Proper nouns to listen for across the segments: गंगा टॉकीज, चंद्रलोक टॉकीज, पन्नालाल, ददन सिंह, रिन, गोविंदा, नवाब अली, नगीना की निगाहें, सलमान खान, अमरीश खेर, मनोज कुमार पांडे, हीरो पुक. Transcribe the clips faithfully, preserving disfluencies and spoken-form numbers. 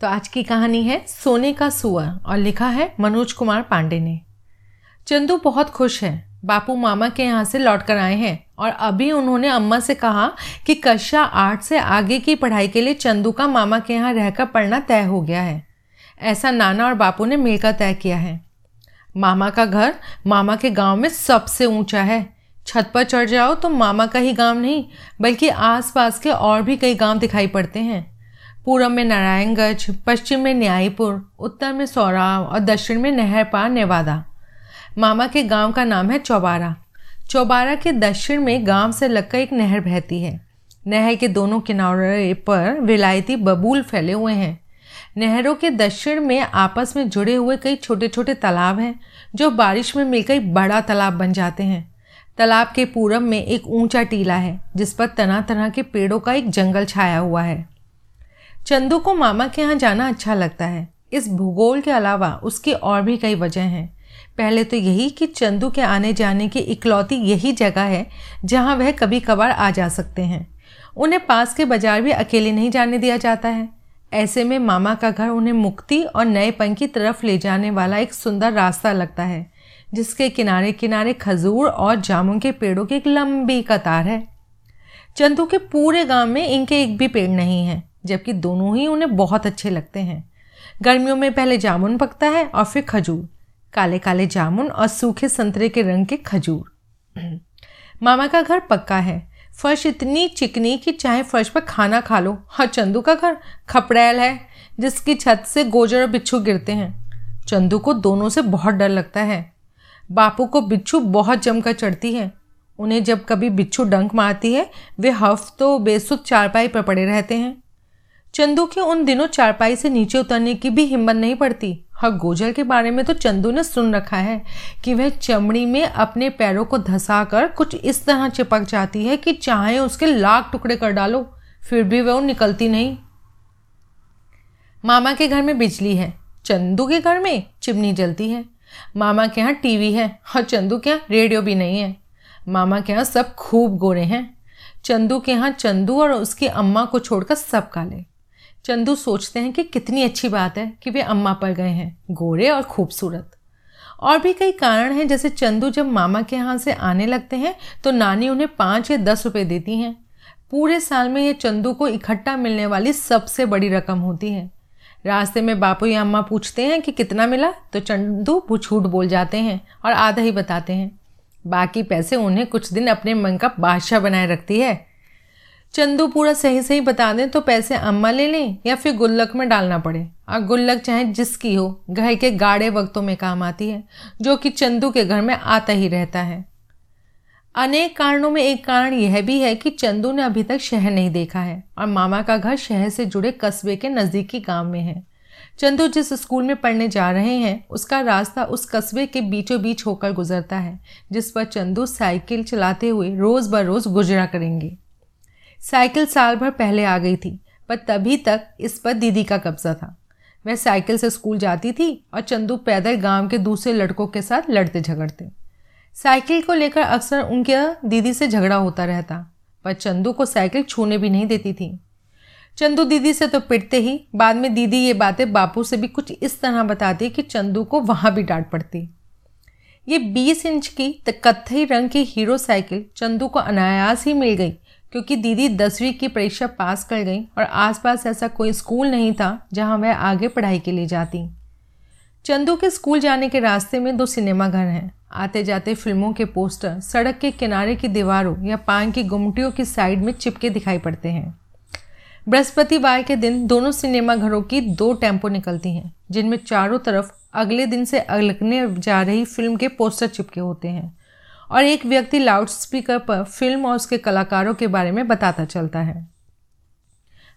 तो आज की कहानी है सोने का सुअर और लिखा है मनोज कुमार पांडे ने। चंदू बहुत खुश है। बापू मामा के यहाँ से लौट कर आए हैं और अभी उन्होंने अम्मा से कहा कि कक्षा आठ से आगे की पढ़ाई के लिए चंदू का मामा के यहाँ रहकर पढ़ना तय हो गया है। ऐसा नाना और बापू ने मिलकर तय किया है। मामा का घर मामा के गांव में सबसे ऊंचा है। छत पर चढ़ जाओ तो मामा का ही गांव नहीं बल्कि आसपास के और भी कई गांव दिखाई पड़ते हैं। पूर्व में नारायणगंज, पश्चिम में न्यायपुर, उत्तर में सौराव और दक्षिण में नहरपार नेवादा। मामा के गांव का नाम है चौबारा। चौबारा के दक्षिण में गांव से लगकर एक नहर बहती है। नहर के दोनों किनारे पर विलायती बबूल फैले हुए हैं। नहरों के दक्षिण में आपस में जुड़े हुए कई छोटे छोटे तालाब हैं जो बारिश में मिलकर बड़ा तालाब बन जाते हैं। तालाब के पूरब में एक ऊंचा टीला है जिस पर तरह तरह के पेड़ों का एक जंगल छाया हुआ है। चंदू को मामा के यहाँ जाना अच्छा लगता है। इस भूगोल के अलावा उसकी और भी कई वजह हैं। पहले तो यही कि चंदू के आने जाने की इकलौती यही जगह है जहाँ वह कभी कभार आ जा सकते हैं। उन्हें पास के बाजार भी अकेले नहीं जाने दिया जाता है। ऐसे में मामा का घर उन्हें मुक्ति और नएपन की तरफ ले जाने वाला एक सुंदर रास्ता लगता है जिसके किनारे किनारे खजूर और जामुन के पेड़ों की एक लंबी कतार है। चंदू के पूरे गांव में इनके एक भी पेड़ नहीं है, जबकि दोनों ही उन्हें बहुत अच्छे लगते हैं। गर्मियों में पहले जामुन पकता है और फिर खजूर, काले काले जामुन और सूखे संतरे के रंग के खजूर। मामा का घर पक्का है। फर्श इतनी चिकनी कि चाहे फर्श पर खाना खा लो। और चंदू का घर खपड़ैल है जिसकी छत से गोजर और बिच्छू गिरते हैं। चंदू को दोनों से बहुत डर लगता है। बापू को बिच्छू बहुत जमकर चढ़ती है। उन्हें जब कभी बिच्छू डंक मारती है वे हफ्तों बेसुध चारपाई पर पड़े रहते हैं। चंदू के उन दिनों चारपाई से नीचे उतरने की भी हिम्मत नहीं पड़ती। और गोजर के बारे में तो चंदू ने सुन रखा है कि वह चमड़ी में अपने पैरों को धंसा कर कुछ इस तरह चिपक जाती है कि चाहे उसके लाख टुकड़े कर डालो फिर भी वह निकलती नहीं। मामा के घर में बिजली है, चंदू के घर में चिमनी जलती है। मामा के यहाँ टीवी है और चंदू के यहाँ रेडियो भी नहीं है। मामा के यहाँ सब खूब गोरे हैं। चंदू के यहाँ चंदू और उसकी अम्मा को छोड़कर सब काले। चंदू सोचते हैं कि कितनी अच्छी बात है कि वे अम्मा पर गए हैं, गोरे और खूबसूरत। और भी कई कारण हैं, जैसे चंदू जब मामा के यहाँ से आने लगते हैं तो नानी उन्हें पाँच या दस रुपये देती हैं। पूरे साल में यह चंदू को इकट्ठा मिलने वाली सबसे बड़ी रकम होती है। रास्ते में बापू या अम्मा पूछते हैं कि कितना मिला तो चंदू झूठ बोल जाते हैं और आधा ही बताते हैं। बाकी पैसे उन्हें कुछ दिन अपने मन का बादशाह बनाए रखती है। चंदू पूरा सही सही बता दें तो पैसे अम्मा ले लें या फिर गुल्लक में डालना पड़े। और गुल्लक चाहे जिसकी हो घर के गाढ़े वक्तों में काम आती है, जो कि चंदू के घर में आता ही रहता है। अनेक कारणों में एक कारण यह भी है कि चंदू ने अभी तक शहर नहीं देखा है और मामा का घर शहर से जुड़े कस्बे के नज़दीकी गाँव में है। चंदू जिस स्कूल में पढ़ने जा रहे हैं उसका रास्ता उस कस्बे के बीचों बीच होकर गुजरता है जिस पर चंदू साइकिल चलाते हुए रोज़ बरोज़ गुजरा करेंगे। साइकिल साल भर पहले आ गई थी पर तभी तक इस पर दीदी का कब्जा था। वह साइकिल से स्कूल जाती थी और चंदू पैदल गांव के दूसरे लड़कों के साथ लड़ते झगड़ते। साइकिल को लेकर अक्सर उनके दीदी से झगड़ा होता रहता पर चंदू को साइकिल छूने भी नहीं देती थी। चंदू दीदी से तो पिटते ही, बाद में दीदी ये बातें बापू से भी कुछ इस तरह बताती कि चंदू को वहाँ भी डांट पड़ती। ये बीस इंच की कत्थई रंग की हीरो साइकिल चंदू को अनायास ही मिल गई क्योंकि दीदी दसवीं की परीक्षा पास कर गई और आसपास ऐसा कोई स्कूल नहीं था जहां वह आगे पढ़ाई के लिए जाती। चंदू के स्कूल जाने के रास्ते में दो सिनेमा घर हैं। आते जाते फिल्मों के पोस्टर सड़क के किनारे की दीवारों या पान की गुमटियों की साइड में चिपके दिखाई पड़ते हैं। बृहस्पतिवार के दिन दोनों सिनेमा घरों की दो टेम्पो निकलती हैं जिनमें चारों तरफ अगले दिन से लगने जा रही फिल्म के पोस्टर चिपके होते हैं और एक व्यक्ति लाउडस्पीकर पर फिल्म और उसके कलाकारों के बारे में बताता चलता है।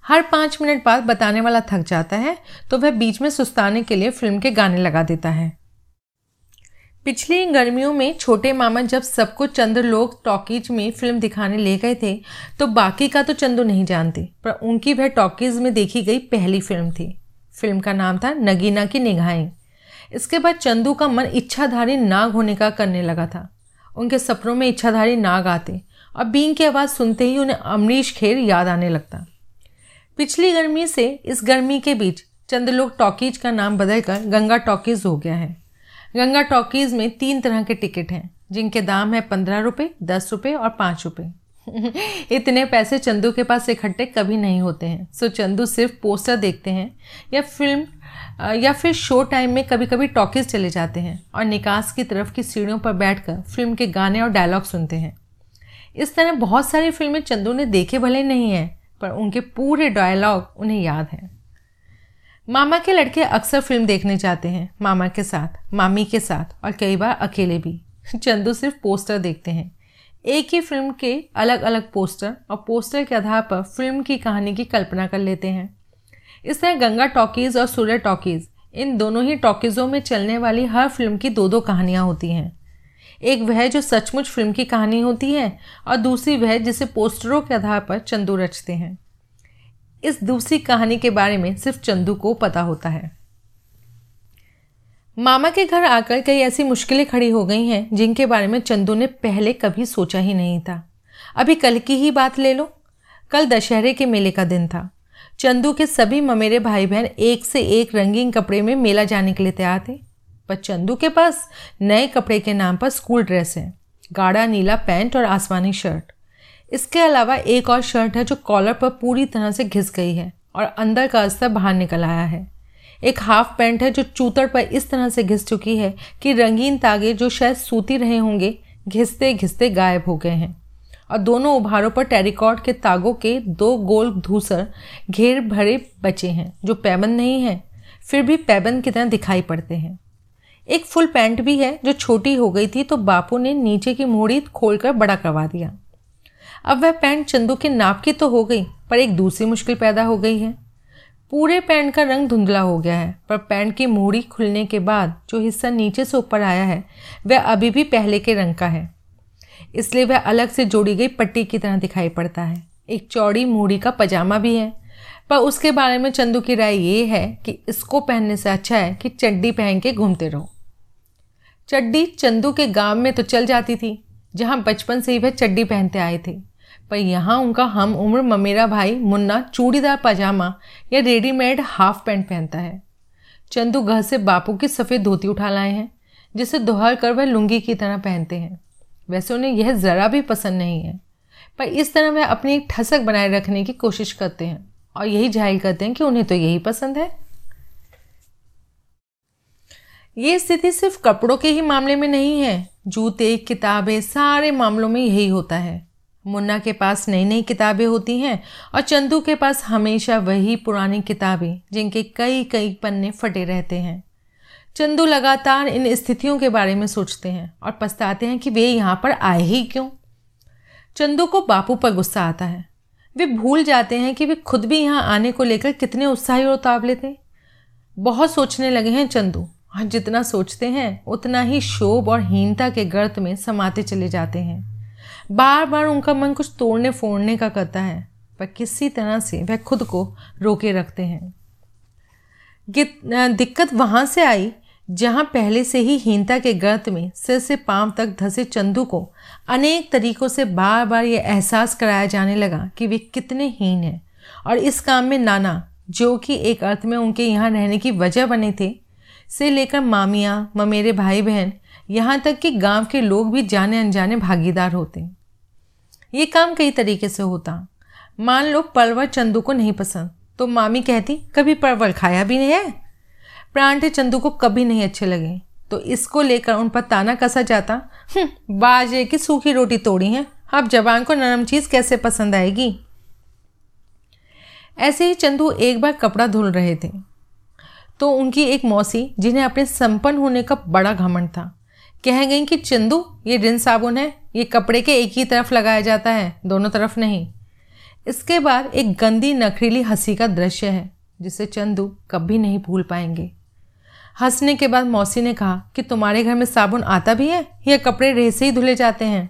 हर पाँच मिनट बाद बताने वाला थक जाता है तो वह बीच में सुस्ताने के लिए फिल्म के गाने लगा देता है। पिछली गर्मियों में छोटे मामा जब सबको चंद्रलोक टॉकीज में फिल्म दिखाने ले गए थे तो बाकी का तो चंदू नहीं जानती पर उनकी वह टॉकीज में देखी गई पहली फिल्म थी। फिल्म का नाम था नगीना की निगाहें। इसके बाद चंदू का मन इच्छाधारी नाग होने का करने लगा था। उनके सपनों में इच्छाधारी नाग आते और बींग की आवाज़ सुनते ही उन्हें अमरीश खेर याद आने लगता। पिछली गर्मी से इस गर्मी के बीच चंद्रलोक टॉकीज का नाम बदलकर गंगा टॉकीज हो गया है। गंगा टॉकीज में तीन तरह के टिकट हैं जिनके दाम है पंद्रह रुपये, दस रुपये और पाँच रुपये। इतने पैसे चंदू के पास इकट्ठे कभी नहीं होते हैं, सो चंदू सिर्फ पोस्टर देखते हैं या फिल्म या फिर शो टाइम में कभी कभी टॉकीज चले जाते हैं और निकास की तरफ की सीढ़ियों पर बैठकर फिल्म के गाने और डायलॉग सुनते हैं। इस तरह बहुत सारी फिल्में चंदू ने देखे भले नहीं हैं, पर उनके पूरे डायलॉग उन्हें याद हैं। मामा के लड़के अक्सर फिल्म देखने जाते हैं, मामा के साथ, मामी के साथ और कई बार अकेले भी। चंदू सिर्फ पोस्टर देखते हैं, एक ही फिल्म के अलग अलग पोस्टर, और पोस्टर के आधार पर फिल्म की कहानी की कल्पना कर लेते हैं। इस तरह गंगा टॉकीज और सूर्य टॉकीज, इन दोनों ही टॉकीज़ों में चलने वाली हर फिल्म की दो दो कहानियाँ होती हैं। एक वह जो सचमुच फिल्म की कहानी होती है और दूसरी वह जिसे पोस्टरों के आधार पर चंदू रचते हैं। इस दूसरी कहानी के बारे में सिर्फ चंदू को पता होता है। मामा के घर आकर कई ऐसी मुश्किलें खड़ी हो गई हैं जिनके बारे में चंदू ने पहले कभी सोचा ही नहीं था। अभी कल की ही बात ले लो। कल दशहरे के मेले का दिन था। चंदू के सभी ममेरे भाई बहन एक से एक रंगीन कपड़े में मेला जाने के लिए तैयार थे, पर चंदू के पास नए कपड़े के नाम पर स्कूल ड्रेस है, गाढ़ा नीला पैंट और आसमानी शर्ट। इसके अलावा एक और शर्ट है जो कॉलर पर पूरी तरह से घिस गई है और अंदर का अस्तर बाहर निकल आया है। एक हाफ पैंट है जो चूतड़ पर इस तरह से घिस चुकी है कि रंगीन तागे जो शायद सूती रहे होंगे घिसते घिसते गायब हो गए हैं, और दोनों उभारों पर टेरिकॉट के तागों के दो गोल धूसर घेर भरे बचे हैं जो पैबंद नहीं हैं, फिर भी पैबंद की तरह दिखाई पड़ते हैं। एक फुल पैंट भी है जो छोटी हो गई थी तो बापू ने नीचे की मोड़ी खोलकर बड़ा करवा दिया। अब वह पैंट चंदू के नाप की तो हो गई, पर एक दूसरी मुश्किल पैदा हो गई है। पूरे पैंट का रंग धुंधला हो गया है, पर पैंट की मोड़ी खुलने के बाद जो हिस्सा नीचे से ऊपर आया है वह अभी भी पहले के रंग का है, इसलिए वह अलग से जोड़ी गई पट्टी की तरह दिखाई पड़ता है। एक चौड़ी मोड़ी का पजामा भी है, पर उसके बारे में चंदू की राय ये है कि इसको पहनने से अच्छा है कि चड्डी पहन के घूमते रहो। चड्डी चंदू के गांव में तो चल जाती थी, जहां बचपन से ही वह चड्डी पहनते आए थे, पर यहां उनका हम उम्र ममेरा भाई मुन्ना चूड़ीदार पजामा या रेडीमेड हाफ पैंट पहनता है। चंदू घर से बापू की सफ़ेद धोती उठा लाए हैं जिसे दोहर कर वह लुंगी की तरह पहनते हैं। वैसे उन्हें यह ज़रा भी पसंद नहीं है, पर इस तरह वह अपनी एक ठसक बनाए रखने की कोशिश करते हैं और यही जाहिर करते हैं कि उन्हें तो यही पसंद है। ये स्थिति सिर्फ कपड़ों के ही मामले में नहीं है, जूते, किताबें, सारे मामलों में यही होता है। मुन्ना के पास नई नई किताबें होती हैं और चंदू के पास हमेशा वही पुरानी किताबें जिनके कई कई पन्ने फटे रहते हैं। चंदू लगातार इन स्थितियों के बारे में सोचते हैं और पछताते हैं कि वे यहाँ पर आए ही क्यों। चंदू को बापू पर गुस्सा आता है। वे भूल जाते हैं कि वे खुद भी यहाँ आने को लेकर कितने उत्साही और उतावले थे। बहुत सोचने लगे हैं चंदू, और जितना सोचते हैं उतना ही शोभ और हीनता के गर्त में समाते चले जाते हैं। बार बार उनका मन कुछ तोड़ने फोड़ने का करता है, पर किसी तरह से वह खुद को रोके रखते हैं। दिक्कत वहाँ से आई जहाँ पहले से ही हीनता के गर्त में सिर से पांव तक धंसे चंदू को अनेक तरीक़ों से बार बार यह एहसास कराया जाने लगा कि वे कितने हीन हैं, और इस काम में नाना, जो कि एक अर्थ में उनके यहाँ रहने की वजह बने थे, से लेकर मामियाँ, ममेरे भाई बहन, यहाँ तक कि गांव के लोग भी जाने अनजाने भागीदार होते। ये काम कई तरीके से होता। मान लो परवर चंदू को नहीं पसंद तो मामी कहती, कभी परवर खाया भी नहीं है। परांठे चंदू को कभी नहीं अच्छे लगे तो इसको लेकर उन पर ताना कसा जाता, बाजे की सूखी रोटी तोड़ी है, अब जबान को नरम चीज़ कैसे पसंद आएगी। ऐसे ही चंदू एक बार कपड़ा धुल रहे थे तो उनकी एक मौसी, जिन्हें अपने संपन्न होने का बड़ा घमंड था, कह गई कि चंदू ये रिन साबुन है, ये कपड़े के एक ही तरफ लगाया जाता है, दोनों तरफ नहीं। इसके बाद एक गंदी नखरीली हंसी का दृश्य है जिसे चंदू कभी नहीं भूल पाएंगे। हंसने के बाद मौसी ने कहा कि तुम्हारे घर में साबुन आता भी है या कपड़े रेह से ही धुले जाते हैं।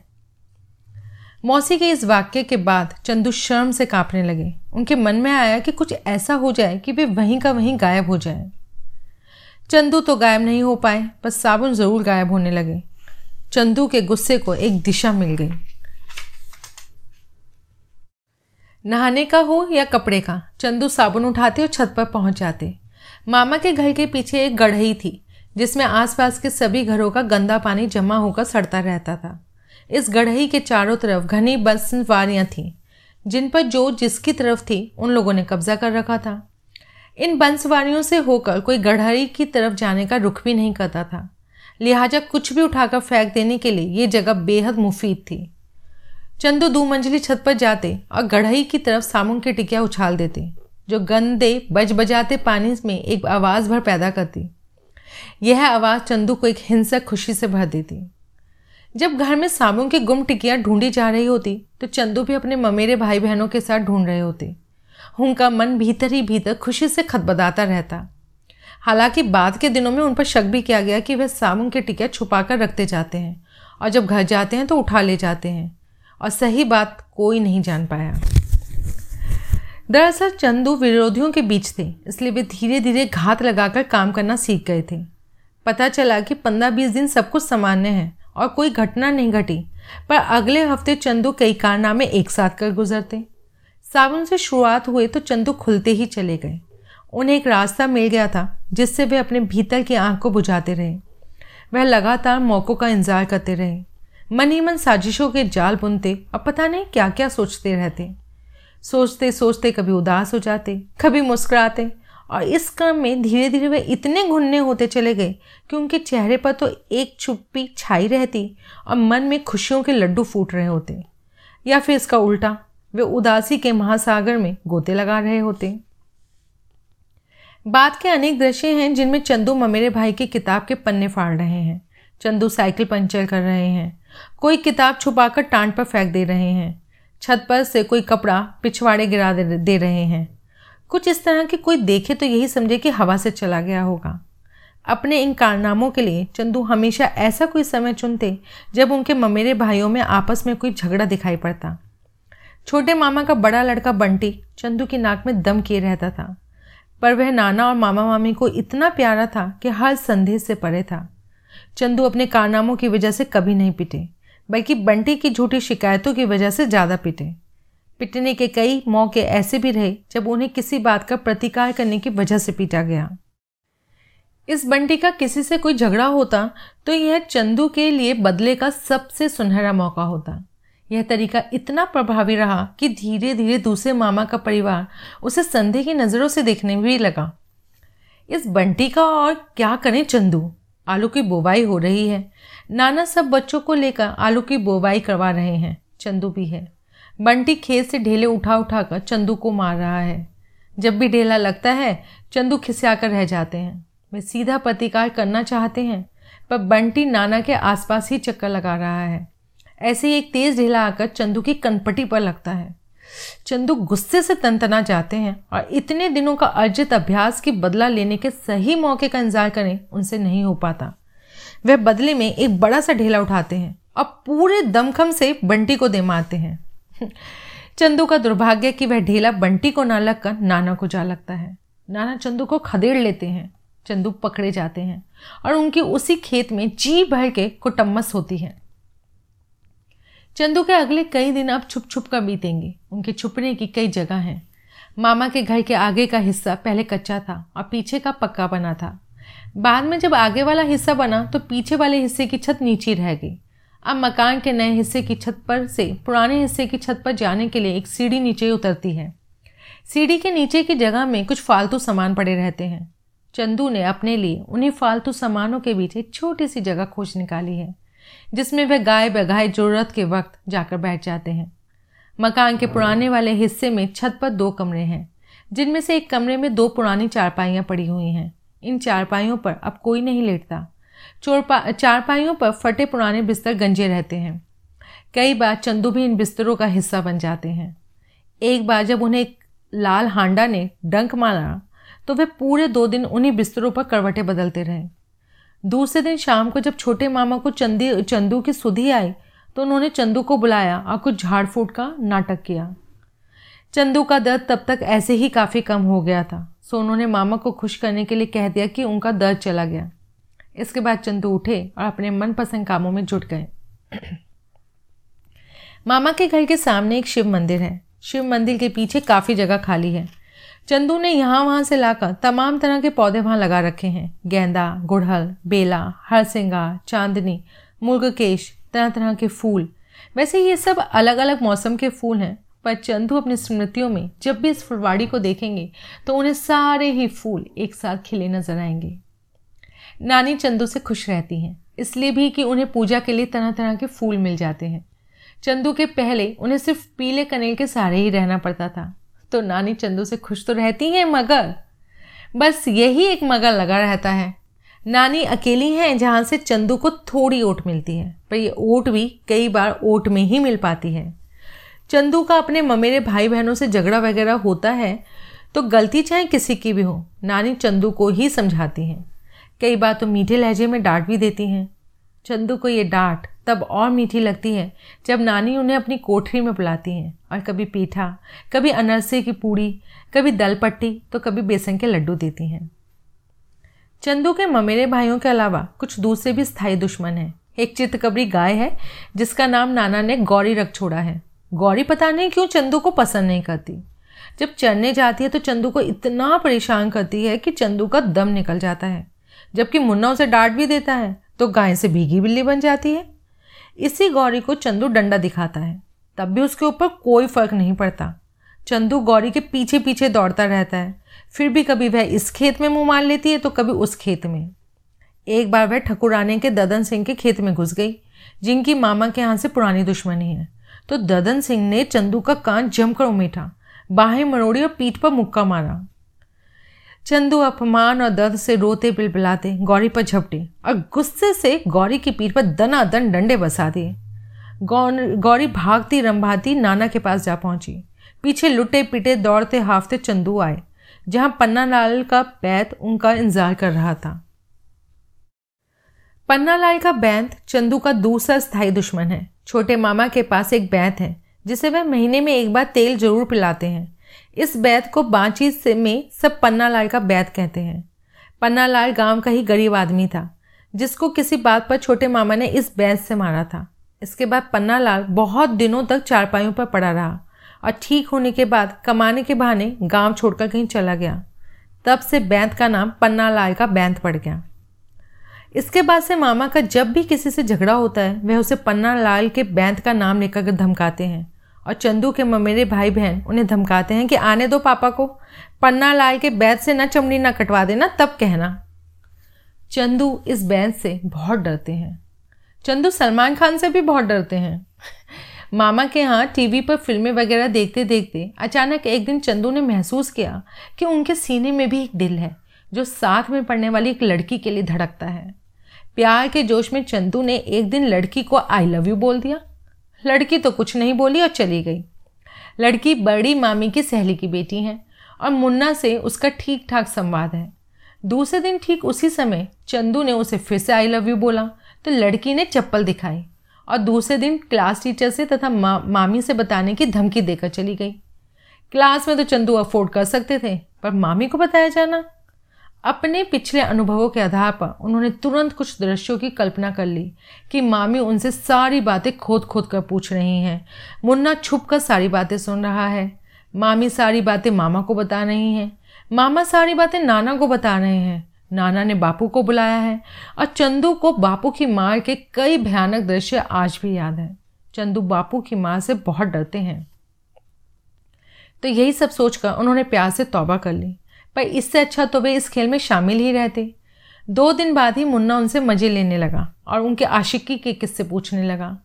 मौसी के इस वाक्य के बाद चंदू शर्म से कांपने लगे। उनके मन में आया कि कुछ ऐसा हो जाए कि वे वहीं का वहीं गायब हो जाए। चंदू तो गायब नहीं हो पाए, पर साबुन ज़रूर गायब होने लगे। चंदू के गुस्से को एक दिशा मिल गई। नहाने का हो या कपड़े का, चंदू साबुन उठाते और छत पर पहुंच जाते। मामा के घर के पीछे एक गढ़ई थी जिसमें आसपास के सभी घरों का गंदा पानी जमा होकर सड़ता रहता था। इस गढ़ई के चारों तरफ घनी बंसवारियाँ थीं जिन पर जो जिसकी तरफ थी उन लोगों ने कब्जा कर रखा था। इन बंसवारियों से होकर कोई गढ़ई की तरफ जाने का रुख भी नहीं करता था, लिहाजा कुछ भी उठाकर फेंक देने के लिए ये जगह बेहद मुफीद थी। चंदू दो मंजिली छत पर जाते और गढ़ई की तरफ सामुन की टिकिया उछाल देते जो गंदे बज बजाते पानी में एक आवाज़ भर पैदा करती। यह आवाज़ चंदू को एक हिंसक खुशी से भर देती। जब घर में साबुन की गुम टिकियाँ ढूंढी जा रही होती तो चंदू भी अपने ममेरे भाई बहनों के साथ ढूंढ रहे होते। उनका मन भीतर ही भीतर खुशी से खदबदाता रहता। हालांकि बाद के दिनों में उन पर शक भी किया गया कि वह साबुन की टिकियाँ छुपा कर रखते जाते हैं और जब घर जाते हैं तो उठा ले जाते हैं और सही बात कोई नहीं जान पाया। दरअसल चंदू विरोधियों के बीच थे, इसलिए वे धीरे धीरे घात लगाकर काम करना सीख गए थे। पता चला कि पंद्रह बीस दिन सब कुछ सामान्य है और कोई घटना नहीं घटी, पर अगले हफ्ते चंदू कई कारनामे एक साथ कर गुजरते। सावन से शुरुआत हुए तो चंदू खुलते ही चले गए। उन्हें एक रास्ता मिल गया था जिससे वे अपने भीतर की आँख को बुझाते रहे। वह लगातार मौक़ों का इंतजार करते रहे, मन ही मन साजिशों के जाल बुनते और पता नहीं क्या क्या सोचते रहते। सोचते सोचते कभी उदास हो जाते, कभी मुस्कुराते और इस क्रम में धीरे धीरे वे इतने घुन्ने होते चले गए कि उनके चेहरे पर तो एक चुप्पी छाई रहती और मन में खुशियों के लड्डू फूट रहे होते, या फिर इसका उल्टा वे उदासी के महासागर में गोते लगा रहे होते। बाद के अनेक दृश्य हैं जिनमें चंदू ममेरे भाई की किताब के पन्ने फाड़ रहे हैं, चंदू साइकिल पंचर कर रहे हैं, कोई किताब छुपाकर टाँट पर फेंक दे रहे हैं, छत पर से कोई कपड़ा पिछवाड़े गिरा दे रहे हैं। कुछ इस तरह कि कोई देखे तो यही समझे कि हवा से चला गया होगा। अपने इन कारनामों के लिए चंदू हमेशा ऐसा कोई समय चुनते जब उनके ममेरे भाइयों में आपस में कोई झगड़ा दिखाई पड़ता। छोटे मामा का बड़ा लड़का बंटी चंदू की नाक में दम किए रहता था, पर वह नाना और मामा मामी को इतना प्यारा था कि हर संदेह से परे था। चंदू अपने कारनामों की वजह से कभी नहीं पिटे, बल्कि बंटी की झूठी शिकायतों की वजह से ज़्यादा पिटे। पिटने के कई मौके ऐसे भी रहे जब उन्हें किसी बात का प्रतिकार करने की वजह से पीटा गया। इस बंटी का किसी से कोई झगड़ा होता तो यह चंदू के लिए बदले का सबसे सुनहरा मौका होता। यह तरीका इतना प्रभावी रहा कि धीरे धीरे दूसरे मामा का परिवार उसे संदेह की नज़रों से देखने भी लगा। इस बंटी का और क्या करें चंदू, आलू की बोवाई हो रही है। नाना सब बच्चों को लेकर आलू की बोवाई करवा रहे हैं, चंदू भी है। बंटी खेत से ढेले उठा उठा कर चंदू को मार रहा है। जब भी ढेला लगता है चंदू खिसिया कर रह जाते हैं। वे सीधा प्रतिकार करना चाहते हैं, पर बंटी नाना के आसपास ही चक्कर लगा रहा है। ऐसे ही एक तेज़ ढेला आकर चंदू की कनपटी पर लगता है। चंदू गुस्से से तनतना जाते हैं और इतने दिनों का अर्जित अभ्यास की बदला लेने के सही मौके का इंतजार करें उनसे नहीं हो पाता। वह बदले में एक बड़ा सा ढेला उठाते हैं और पूरे दमखम से बंटी को दे मारते हैं। चंदू का दुर्भाग्य कि वह ढेला बंटी को ना लगकर नाना को जा लगता है। नाना चंदू को खदेड़ लेते हैं, चंदू पकड़े जाते हैं और उनकी उसी खेत में जी भर के कुटम्मस होती है। चंदू के अगले कई दिन अब छुप छुप कर बीतेंगे। उनके छुपने की कई जगह हैं। मामा के घर के आगे का हिस्सा पहले कच्चा था और पीछे का पक्का बना था। बाद में जब आगे वाला हिस्सा बना तो पीछे वाले हिस्से की छत नीचे रह गई। अब मकान के नए हिस्से की छत पर से पुराने हिस्से की छत पर जाने के लिए एक सीढ़ी नीचे उतरती है। सीढ़ी के नीचे की जगह में कुछ फालतू सामान पड़े रहते हैं। चंदू ने अपने लिए उन्हीं फालतू सामानों के बीच एक छोटी सी जगह खोज निकाली है जिसमें वह गाय बगाए ज़रूरत के वक्त जाकर बैठ जाते हैं। मकान के पुराने वाले हिस्से में छत पर दो कमरे हैं, जिनमें से एक कमरे में दो पुरानी चारपाइयाँ पड़ी हुई हैं। इन चारपाइयों पर अब कोई नहीं लेटता। चोरपा चारपाइयों पर फटे पुराने बिस्तर गंजे रहते हैं। कई बार चंदू भी इन बिस्तरों का हिस्सा बन जाते हैं। एक बार जब उन्हें एक लाल हांडा ने डंक मारा तो वे पूरे दो दिन उन्हीं बिस्तरों पर करवटें बदलते रहे। दूसरे दिन शाम को जब छोटे मामा को चंदी चंदू की सुधि आई तो उन्होंने चंदू को बुलाया और कुछ झाड़ फूट का नाटक किया। चंदू का दर्द तब तक ऐसे ही काफ़ी कम हो गया था, सो उन्होंने मामा को खुश करने के लिए कह दिया कि उनका दर्द चला गया। इसके बाद चंदू उठे और अपने मनपसंद कामों में जुट गए। मामा के घर के सामने एक शिव मंदिर है। शिव मंदिर के पीछे काफ़ी जगह खाली है। चंदू ने यहाँ वहाँ से लाकर तमाम तरह के पौधे वहाँ लगा रखे हैं। गेंदा, गुड़हल, बेला, हरसिंगा, चांदनी, मुर्गकेश, तरह तरह के फूल। वैसे ये सब अलग अलग मौसम के फूल हैं, पर चंदू अपनी स्मृतियों में जब भी इस फुलवाड़ी को देखेंगे तो उन्हें सारे ही फूल एक साथ खिले नजर आएंगे। नानी चंदू से खुश रहती हैं, इसलिए भी कि उन्हें पूजा के लिए तरह तरह के फूल मिल जाते हैं। चंदू के पहले उन्हें सिर्फ पीले कनेल के सहारे ही रहना पड़ता था। तो नानी चंदू से खुश तो रहती हैं, मगर बस यही एक मगर लगा रहता है। नानी अकेली हैं जहाँ से चंदू को थोड़ी ओट मिलती है, पर ये ओट भी कई बार ओट में ही मिल पाती है। चंदू का अपने ममेरे भाई बहनों से झगड़ा वगैरह होता है तो गलती चाहे किसी की भी हो, नानी चंदू को ही समझाती हैं। कई बार तो मीठे लहजे में डांट भी देती हैं। चंदू को ये डांट तब और मीठी लगती है जब नानी उन्हें अपनी कोठरी में बुलाती हैं और कभी पीठा, कभी अनरसे की पूड़ी, कभी दलपट्टी तो कभी बेसन के लड्डू देती हैं। चंदू के ममेरे भाइयों के अलावा कुछ दूसरे भी स्थायी दुश्मन हैं। एक चितकबरी गाय है जिसका नाम नाना ने गौरी रख छोड़ा है। गौरी पता नहीं क्यों चंदू को पसंद नहीं करती। जब चरने जाती है तो चंदू को इतना परेशान करती है कि चंदू का दम निकल जाता है। जबकि मुन्ना उसे डांट भी देता है तो गाय से भीगी बिल्ली बन जाती है। इसी गौरी को चंदू डंडा दिखाता है, तब भी उसके ऊपर कोई फर्क नहीं पड़ता। चंदू गौरी के पीछे पीछे दौड़ता रहता है, फिर भी कभी वह इस खेत में मुँह मार लेती है तो कभी उस खेत में। एक बार वह ठकुराने के ददन सिंह के खेत में घुस गई, जिनकी मामा के यहाँ से पुरानी दुश्मनी है। तो ददन सिंह ने चंदू का कान जमकर उमेटा, बाहें मरोड़ी और पीठ पर मुक्का मारा। चंदू अपमान और दर्द से रोते बिलबिलाते गौरी पर झपटे और गुस्से से गौरी की पीठ पर दनादन डंडे बसा दिए। गौरी भागती रंभाती नाना के पास जा पहुंची। पीछे लुटे पिटे दौड़ते हाफते चंदू आए, जहां पन्ना लाल का बैत उनका इंतजार कर रहा था। पन्ना लाल का बैत चंदू का दूसरा स्थायी दुश्मन है। छोटे मामा के पास एक बैत है जिसे वह महीने में एक बार तेल जरूर पिलाते हैं। इस बैत को बांची से में सब पन्नालाल का बैत कहते हैं। पन्नालाल गांव का ही गरीब आदमी था, जिसको किसी बात पर छोटे मामा ने इस बैत से मारा था। इसके बाद पन्नालाल बहुत दिनों तक चारपाइयों पर पड़ा रहा और ठीक होने के बाद कमाने के बहाने गांव छोड़कर कहीं चला गया। तब से बैत का नाम पन्नालाल का बैत पड़ गया। इसके बाद से मामा का जब भी किसी से झगड़ा होता है, वह उसे पन्नालाल के बैत का नाम लेकर धमकाते हैं। और चंदू के ममेरे भाई बहन उन्हें धमकाते हैं कि आने दो पापा को, पन्ना लाल के बैत से ना चमड़ी ना कटवा देना, तब कहना। चंदू इस बैत से बहुत डरते हैं। चंदू सलमान खान से भी बहुत डरते हैं। मामा के यहाँ टीवी पर फिल्में वगैरह देखते देखते अचानक एक दिन चंदू ने महसूस किया कि उनके सीने में भी एक दिल है जो साथ में पढ़ने वाली एक लड़की के लिए धड़कता है। प्यार के जोश में चंदू ने एक दिन लड़की को आई लव यू बोल दिया। लड़की तो कुछ नहीं बोली और चली गई। लड़की बड़ी मामी की सहेली की बेटी है और मुन्ना से उसका ठीक ठाक संवाद है। दूसरे दिन ठीक उसी समय चंदू ने उसे फिर से आई लव यू बोला तो लड़की ने चप्पल दिखाई और दूसरे दिन क्लास टीचर से तथा मा, मामी से बताने की धमकी देकर चली गई। क्लास में तो चंदू अफोर्ड कर सकते थे, पर मामी को बताया जाना। अपने पिछले अनुभवों के आधार पर उन्होंने तुरंत कुछ दृश्यों की कल्पना कर ली कि मामी उनसे सारी बातें खोद खोद कर पूछ रही हैं, मुन्ना छुप कर सारी बातें सुन रहा है, मामी सारी बातें मामा को बता रही हैं, मामा सारी बातें नाना को बता रहे हैं, नाना ने बापू को बुलाया है। और चंदू को बापू की माँ के कई भयानक दृश्य आज भी याद हैं। चंदू बापू की माँ से बहुत डरते हैं। तो यही सब सोचकर उन्होंने प्यार से तौबा कर ली, पर इससे अच्छा तो वे इस खेल में शामिल ही रहते। दो दिन बाद ही मुन्ना उनसे मज़े लेने लगा और उनके आशिकी के किस्से पूछने लगा।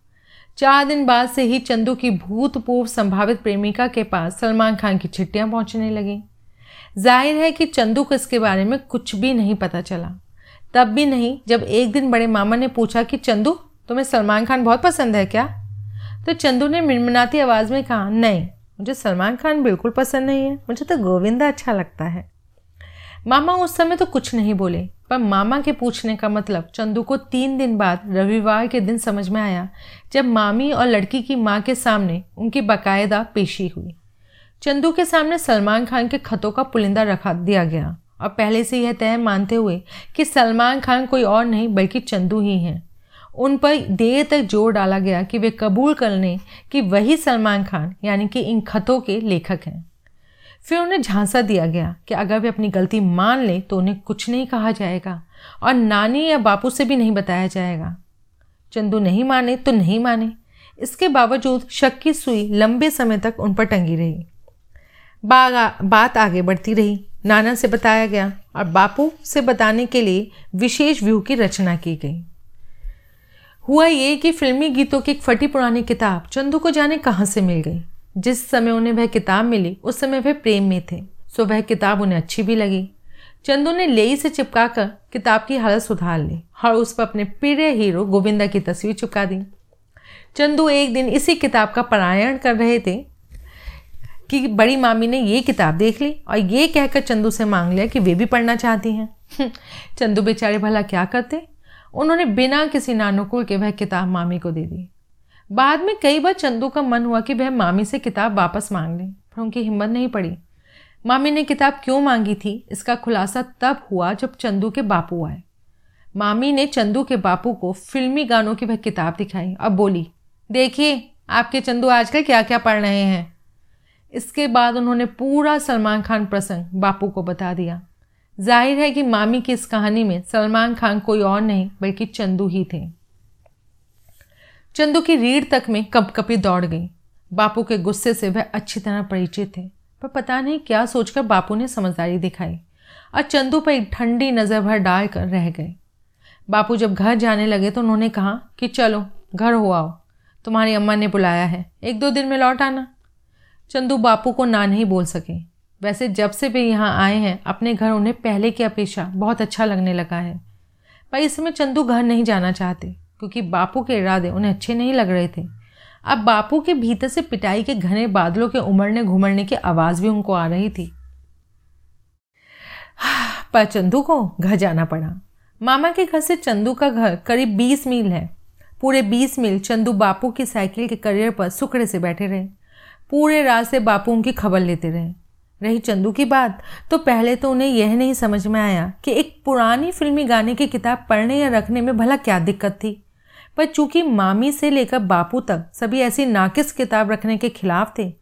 चार दिन बाद से ही चंदू की भूतपूर्व संभावित प्रेमिका के पास सलमान खान की चिट्ठियां पहुंचने लगीं। जाहिर है कि चंदू को इसके बारे में कुछ भी नहीं पता चला, तब भी नहीं जब एक दिन बड़े मामा ने पूछा कि चंदू तुम्हें सलमान खान बहुत पसंद है क्या? तो चंदू ने मिनमिनाती आवाज़ में कहा, नहीं मुझे सलमान खान बिल्कुल पसंद नहीं है, मुझे तो गोविंदा अच्छा लगता है। मामा उस समय तो कुछ नहीं बोले, पर मामा के पूछने का मतलब चंदू को तीन दिन बाद रविवार के दिन समझ में आया, जब मामी और लड़की की माँ के सामने उनकी बाकायदा पेशी हुई। चंदू के सामने सलमान खान के खतों का पुलिंदा रखा दिया गया और पहले से यह तय मानते हुए कि सलमान खान कोई और नहीं बल्कि चंदू ही हैं, उन पर देर तक जोर डाला गया कि वे कबूल कर लें कि वही सलमान खान यानी कि इन खतों के लेखक हैं। फिर उन्हें झांसा दिया गया कि अगर वे अपनी गलती मान लें तो उन्हें कुछ नहीं कहा जाएगा और नानी या बापू से भी नहीं बताया जाएगा। चंदू नहीं माने तो नहीं माने, इसके बावजूद शक की सुई लंबे समय तक उन पर टंगी रही। बागा बात आगे बढ़ती रही। नाना से बताया गया और बापू से बताने के लिए विशेष व्यूह की रचना की गई। हुआ ये कि फिल्मी गीतों की एक फटी पुरानी किताब चंदू को जाने कहाँ से मिल गई। जिस समय उन्हें वह किताब मिली उस समय वह प्रेम में थे, सो वह किताब उन्हें अच्छी भी लगी। चंदू ने लेई से चिपका कर किताब की हालत सुधार ली और उस पर अपने प्रिय हीरो गोविंदा की तस्वीर चिपका दी। चंदू एक दिन इसी किताब का पारायण कर रहे थे कि बड़ी मामी ने ये किताब देख ली और ये कहकर चंदू से मांग लिया कि वे भी पढ़ना चाहती हैं। चंदू बेचारे भला क्या करते, उन्होंने बिना किसी नानुकुल के वह किताब मामी को दे दी। बाद में कई बार चंदू का मन हुआ कि वह मामी से किताब वापस मांग ले, पर उनकी हिम्मत नहीं पड़ी। मामी ने किताब क्यों मांगी थी इसका खुलासा तब हुआ जब चंदू के बापू आए। मामी ने चंदू के बापू को फिल्मी गानों की वह किताब दिखाई और बोली, देखिए आपके चंदू आजकल क्या क्या पढ़ रहे हैं। इसके बाद उन्होंने पूरा सलमान खान प्रसंग बापू को बता दिया। जाहिर है कि मामी की इस कहानी में सलमान खान कोई और नहीं बल्कि चंदू ही थे। चंदू की रीढ़ तक में कंपकपी दौड़ गई। बापू के गुस्से से वह अच्छी तरह परिचित थे, पर पता नहीं क्या सोचकर बापू ने समझदारी दिखाई और चंदू पर एक ठंडी नज़र भर डाल कर रह गए। बापू जब घर जाने लगे तो उन्होंने कहा कि चलो घर हो आओ, तुम्हारी अम्मा ने बुलाया है, एक दो दिन में लौट आना। चंदू बापू को ना नहीं बोल सके। वैसे जब से वे यहाँ आए हैं अपने घर उन्हें पहले की अपेक्षा बहुत अच्छा लगने लगा है, पर इस समय चंदू घर नहीं जाना चाहते क्योंकि बापू के इरादे उन्हें अच्छे नहीं लग रहे थे। अब बापू के भीतर से पिटाई के घने बादलों के उमड़ने घुमड़ने की आवाज़ भी उनको आ रही थी। पर चंदू को घर जाना पड़ा। मामा के घर से चंदू का घर करीब बीस मील है। पूरे बीस मील चंदू बापू की साइकिल के करियर पर सुकड़े से बैठे रहे। पूरे रास्ते बापू उनकी खबर लेते रहे। रही चंदू की बात, तो पहले तो उन्हें यह नहीं समझ में आया कि एक पुरानी फिल्मी गाने की किताब पढ़ने या रखने में भला क्या दिक्कत थी, पर चूंकि मामी से लेकर बापू तक सभी ऐसी नाकिस किताब रखने के खिलाफ थे,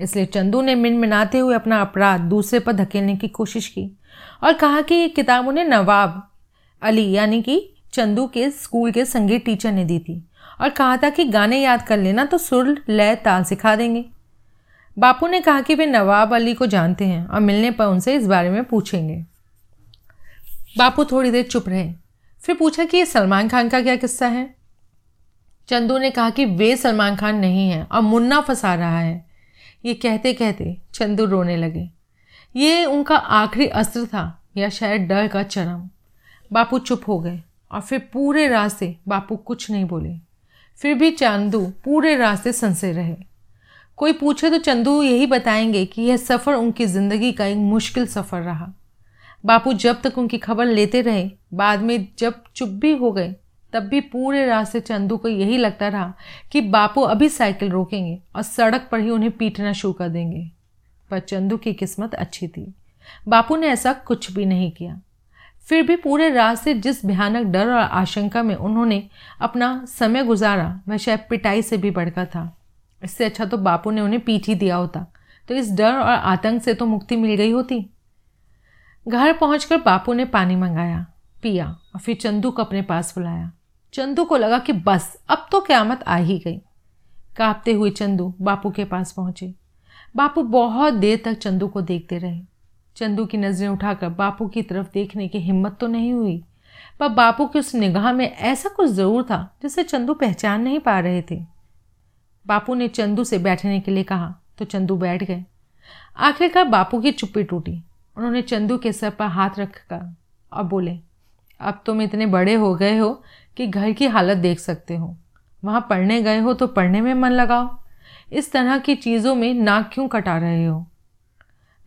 इसलिए चंदू ने मिनमिनाते हुए अपना अपराध दूसरे पर धकेलने की कोशिश की और कहा कि ये किताब उन्हें नवाब अली यानी कि चंदू के स्कूल के संगीत टीचर ने दी थी और कहा था कि गाने याद कर लेना तो सुर लय ताल सिखा देंगे। बापू ने कहा कि वे नवाब अली को जानते हैं और मिलने पर उनसे इस बारे में पूछेंगे। बापू थोड़ी देर चुप रहे, फिर पूछा कि ये सलमान खान का क्या किस्सा है। चंदू ने कहा कि वे सलमान खान नहीं हैं और मुन्ना फंसा रहा है। ये कहते कहते चंदू रोने लगे। ये उनका आखिरी अस्त्र था या शायद डर का चरम। बापू चुप हो गए और फिर पूरे रास्ते बापू कुछ नहीं बोले। फिर भी चंदू पूरे रास्ते संसे रहे। कोई पूछे तो चंदू यही बताएंगे कि यह सफ़र उनकी ज़िंदगी का एक मुश्किल सफ़र रहा। बापू जब तक उनकी खबर लेते रहे, बाद में जब चुप भी हो गए, तब भी पूरे रास्ते चंदू को यही लगता रहा कि बापू अभी साइकिल रोकेंगे और सड़क पर ही उन्हें पीटना शुरू कर देंगे। पर चंदू की किस्मत अच्छी थी, बापू ने ऐसा कुछ भी नहीं किया। फिर भी पूरे रास्ते जिस भयानक डर और आशंका में उन्होंने अपना समय गुजारा वह शायद पिटाई से भी बढ़कर था। इससे अच्छा तो बापू ने उन्हें पीट ही दिया होता तो इस डर और आतंक से तो मुक्ति मिल गई होती। घर पहुंचकर बापू ने पानी मंगाया, पिया और फिर चंदू को अपने पास बुलाया। चंदू को लगा कि बस अब तो क़यामत आ ही गई। कांपते हुए चंदू बापू के पास पहुंचे। बापू बहुत देर तक चंदू को देखते रहे। चंदू की नज़रें उठाकर बापू की तरफ देखने की हिम्मत तो नहीं हुई, पर बापू की उस निगाह में ऐसा कुछ ज़रूर था जिसे चंदू पहचान नहीं पा रहे थे। बापू ने चंदू से बैठने के लिए कहा तो चंदू बैठ गए। आखिरकार बापू की चुप्पी टूटी। उन्होंने चंदू के सर पर हाथ रखा और बोले, अब तुम इतने बड़े हो गए हो कि घर की हालत देख सकते हो। वहाँ पढ़ने गए हो तो पढ़ने में मन लगाओ, इस तरह की चीज़ों में नाक क्यों कटा रहे हो।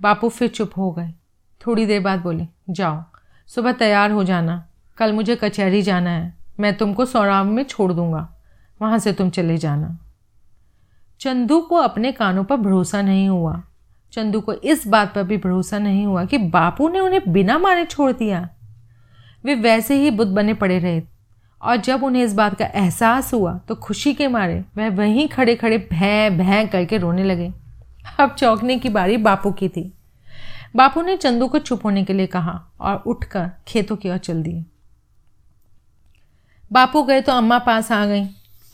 बापू फिर चुप हो गए। थोड़ी देर बाद बोले, जाओ सुबह तैयार हो जाना, कल मुझे कचहरी जाना है, मैं तुमको सौराव में छोड़ दूँगा, वहाँ से तुम चले जाना। चंदू को अपने कानों पर भरोसा नहीं हुआ। चंदू को इस बात पर भी भरोसा नहीं हुआ कि बापू ने उन्हें बिना माने छोड़ दिया। वे वैसे ही बुत बने पड़े रहे और जब उन्हें इस बात का एहसास हुआ तो खुशी के मारे वह वहीं खड़े खड़े भैं भैं करके रोने लगे। अब चौंकने की बारी बापू की थी। बापू ने चंदू को चुप होने के लिए कहा और उठकर खेतों की ओर चल दिए। बापू गए तो अम्मा पास आ गई।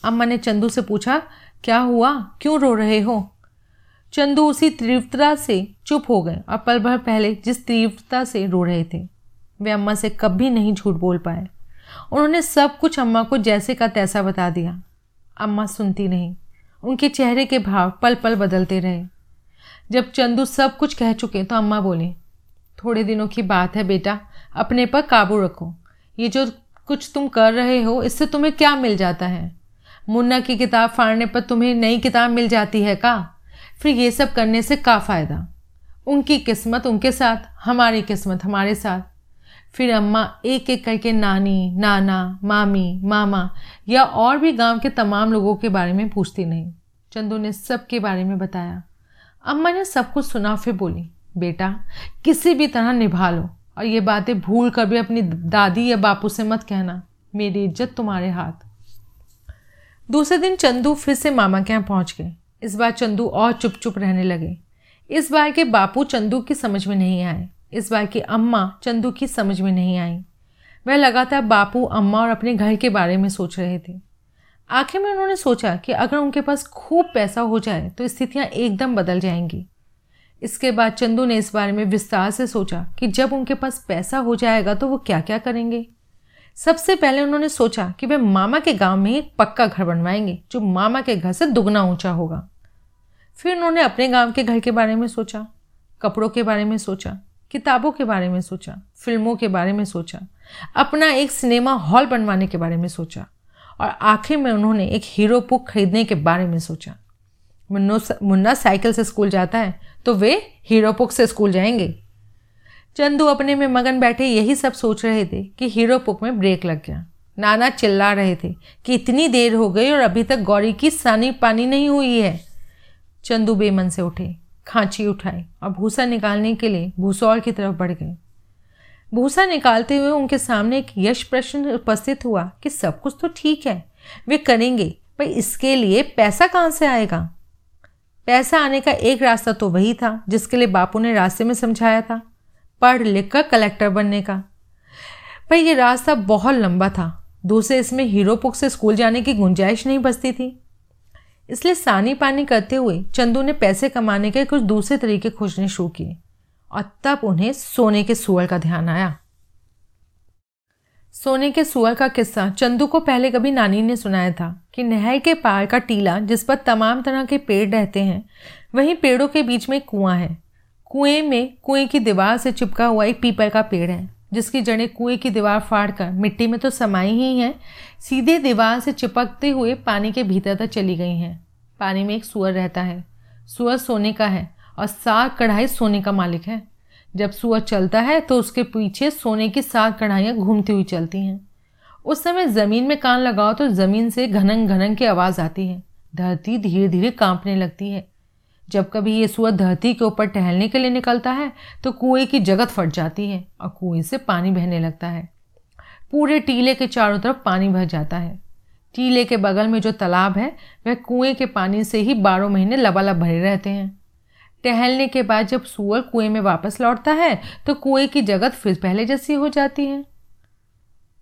अम्मा ने चंदू से पूछा, क्या हुआ, क्यों रो रहे हो? चंदू उसी तीव्रता से चुप हो गए और पल भर पहले जिस तीव्रता से रो रहे थे। वे अम्मा से कभी नहीं झूठ बोल पाए। उन्होंने सब कुछ अम्मा को जैसे का तैसा बता दिया। अम्मा सुनती नहीं। उनके चेहरे के भाव पल पल बदलते रहे। जब चंदू सब कुछ कह चुके तो अम्मा बोली, थोड़े दिनों की बात है बेटा, अपने पर काबू रखो। ये जो कुछ तुम कर रहे हो इससे तुम्हें क्या मिल जाता है? मुन्ना की किताब फाड़ने पर तुम्हें नई किताब मिल जाती है का? फिर ये सब करने से क्या फ़ायदा? उनकी किस्मत उनके साथ, हमारी किस्मत हमारे साथ। फिर अम्मा एक एक करके नानी, नाना, मामी, मामा या और भी गांव के तमाम लोगों के बारे में पूछती नहीं। चंदू ने सब के बारे में बताया। अम्मा ने सब कुछ सुना फिर बोली, बेटा किसी भी तरह निभा लो और ये बातें भूल कर भी अपनी दादी या बापू से मत कहना। मेरी इज्जत तुम्हारे हाथ। दूसरे दिन चंदू फिर से मामा के यहाँ पहुँच गए। इस बार चंदू और चुप चुप रहने लगे। इस बार के बापू चंदू की समझ में नहीं आए। इस बार की अम्मा चंदू की समझ में नहीं आई। वह लगातार बापू, अम्मा और अपने घर के बारे में सोच रहे थे। आखिर में उन्होंने सोचा कि अगर उनके पास खूब पैसा हो जाए तो स्थितियां एकदम बदल जाएंगी। इसके बाद चंदू ने इस बारे में विस्तार से सोचा कि जब उनके पास पैसा हो जाएगा तो वो क्या क्या करेंगे। सबसे पहले उन्होंने सोचा कि वह मामा के गांव में एक पक्का घर बनवाएंगे जो मामा के घर से दुगना ऊंचा होगा। फिर उन्होंने अपने गांव के घर के बारे में सोचा, कपड़ों के बारे में सोचा, किताबों के बारे में सोचा, फिल्मों के बारे में सोचा, अपना एक सिनेमा हॉल बनवाने के बारे में सोचा और आखिर में उन्होंने एक हीरो पुक खरीदने के बारे में सोचा। मुन्ना साइकिल से स्कूल जाता है तो वे हीरो पुक से स्कूल जाएंगे। चंदू अपने में मगन बैठे यही सब सोच रहे थे कि हीरो पुक में ब्रेक लग गया। नाना चिल्ला रहे थे कि इतनी देर हो गई और अभी तक गौरी की सानी पानी नहीं हुई है। चंदू बेमन से उठे, खांची उठाई और भूसा निकालने के लिए भूसौर की तरफ बढ़ गए। भूसा निकालते हुए उनके सामने एक यश प्रश्न उपस्थित हुआ कि सब कुछ तो ठीक है, वे करेंगे, पर इसके लिए पैसा कहाँ से आएगा? पैसा आने का एक रास्ता तो वही था जिसके लिए बापू ने रास्ते में समझाया था, पढ़ लिख कर कलेक्टर बनने का। पर यह रास्ता बहुत लंबा था। दूसरे, इसमें हीरो पुक से स्कूल जाने की गुंजाइश नहीं बचती थी। इसलिए सानी पानी करते हुए चंदू ने पैसे कमाने के कुछ दूसरे तरीके खोजने शुरू किए और तब उन्हें सोने के सुअर का ध्यान आया। सोने के सुअर का किस्सा चंदू को पहले कभी नानी ने सुनाया था कि नहर के पार का टीला जिस पर तमाम तरह के पेड़ रहते हैं, वहीं पेड़ों के बीच में कुआं है। कुएं में कुएं की दीवार से चिपका हुआ एक पीपल का पेड़ है जिसकी जड़ें कुएं की दीवार फाड़कर मिट्टी में तो समाई ही हैं, सीधे दीवार से चिपकते हुए पानी के भीतर तक चली गई हैं। पानी में एक सूअर रहता है। सूअर सोने का है और सात कढ़ाई सोने का मालिक है। जब सूअर चलता है तो उसके पीछे सोने की सात कढ़ाइयाँ घूमती हुई चलती हैं। उस समय ज़मीन में कान लगाओ तो ज़मीन से घनंग घनंग की आवाज़ आती है। धरती धीरे धीरे काँपने लगती है। जब कभी ये सूअर धरती के ऊपर टहलने के लिए निकलता है तो कुएं की जगत फट जाती है और कुएं से पानी बहने लगता है। पूरे टीले के चारों तरफ पानी भर जाता है। टीले के बगल में जो तालाब है वह कुएं के पानी से ही बारह महीने लबालब भरे रहते हैं। टहलने के बाद जब सूअर कुएं में वापस लौटता है तो कुएं की जगत फिर पहले जैसी हो जाती है।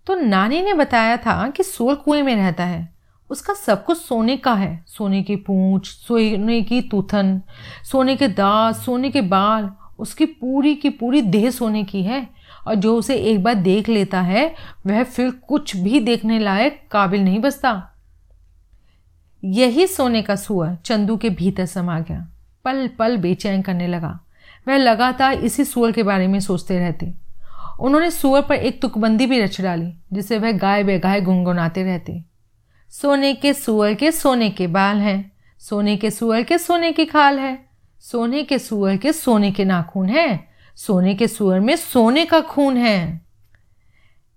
तो नानी ने बताया था कि सूअर कुएं में रहता है। उसका सब कुछ सोने का है। सोने की पूँछ, सोने की तूथन, सोने के दांत, सोने के बाल, उसकी पूरी की पूरी देह सोने की है और जो उसे एक बार देख लेता है वह फिर कुछ भी देखने लायक काबिल नहीं बचता। यही सोने का सूअर चंदू के भीतर समा गया। पल पल बेचैन करने लगा। वह लगातार इसी सूअर के बारे में सोचते रहते। उन्होंने सूअर पर एक तुकबंदी भी रच डाली जिसे वह गाय बेगाय गुनगुनाते रहते। सोने के सूअर के सोने के बाल हैं, सोने के सूअर के सोने की खाल है, सोने के सूअर के सोने के नाखून हैं, सोने के सूअर में सोने का खून है।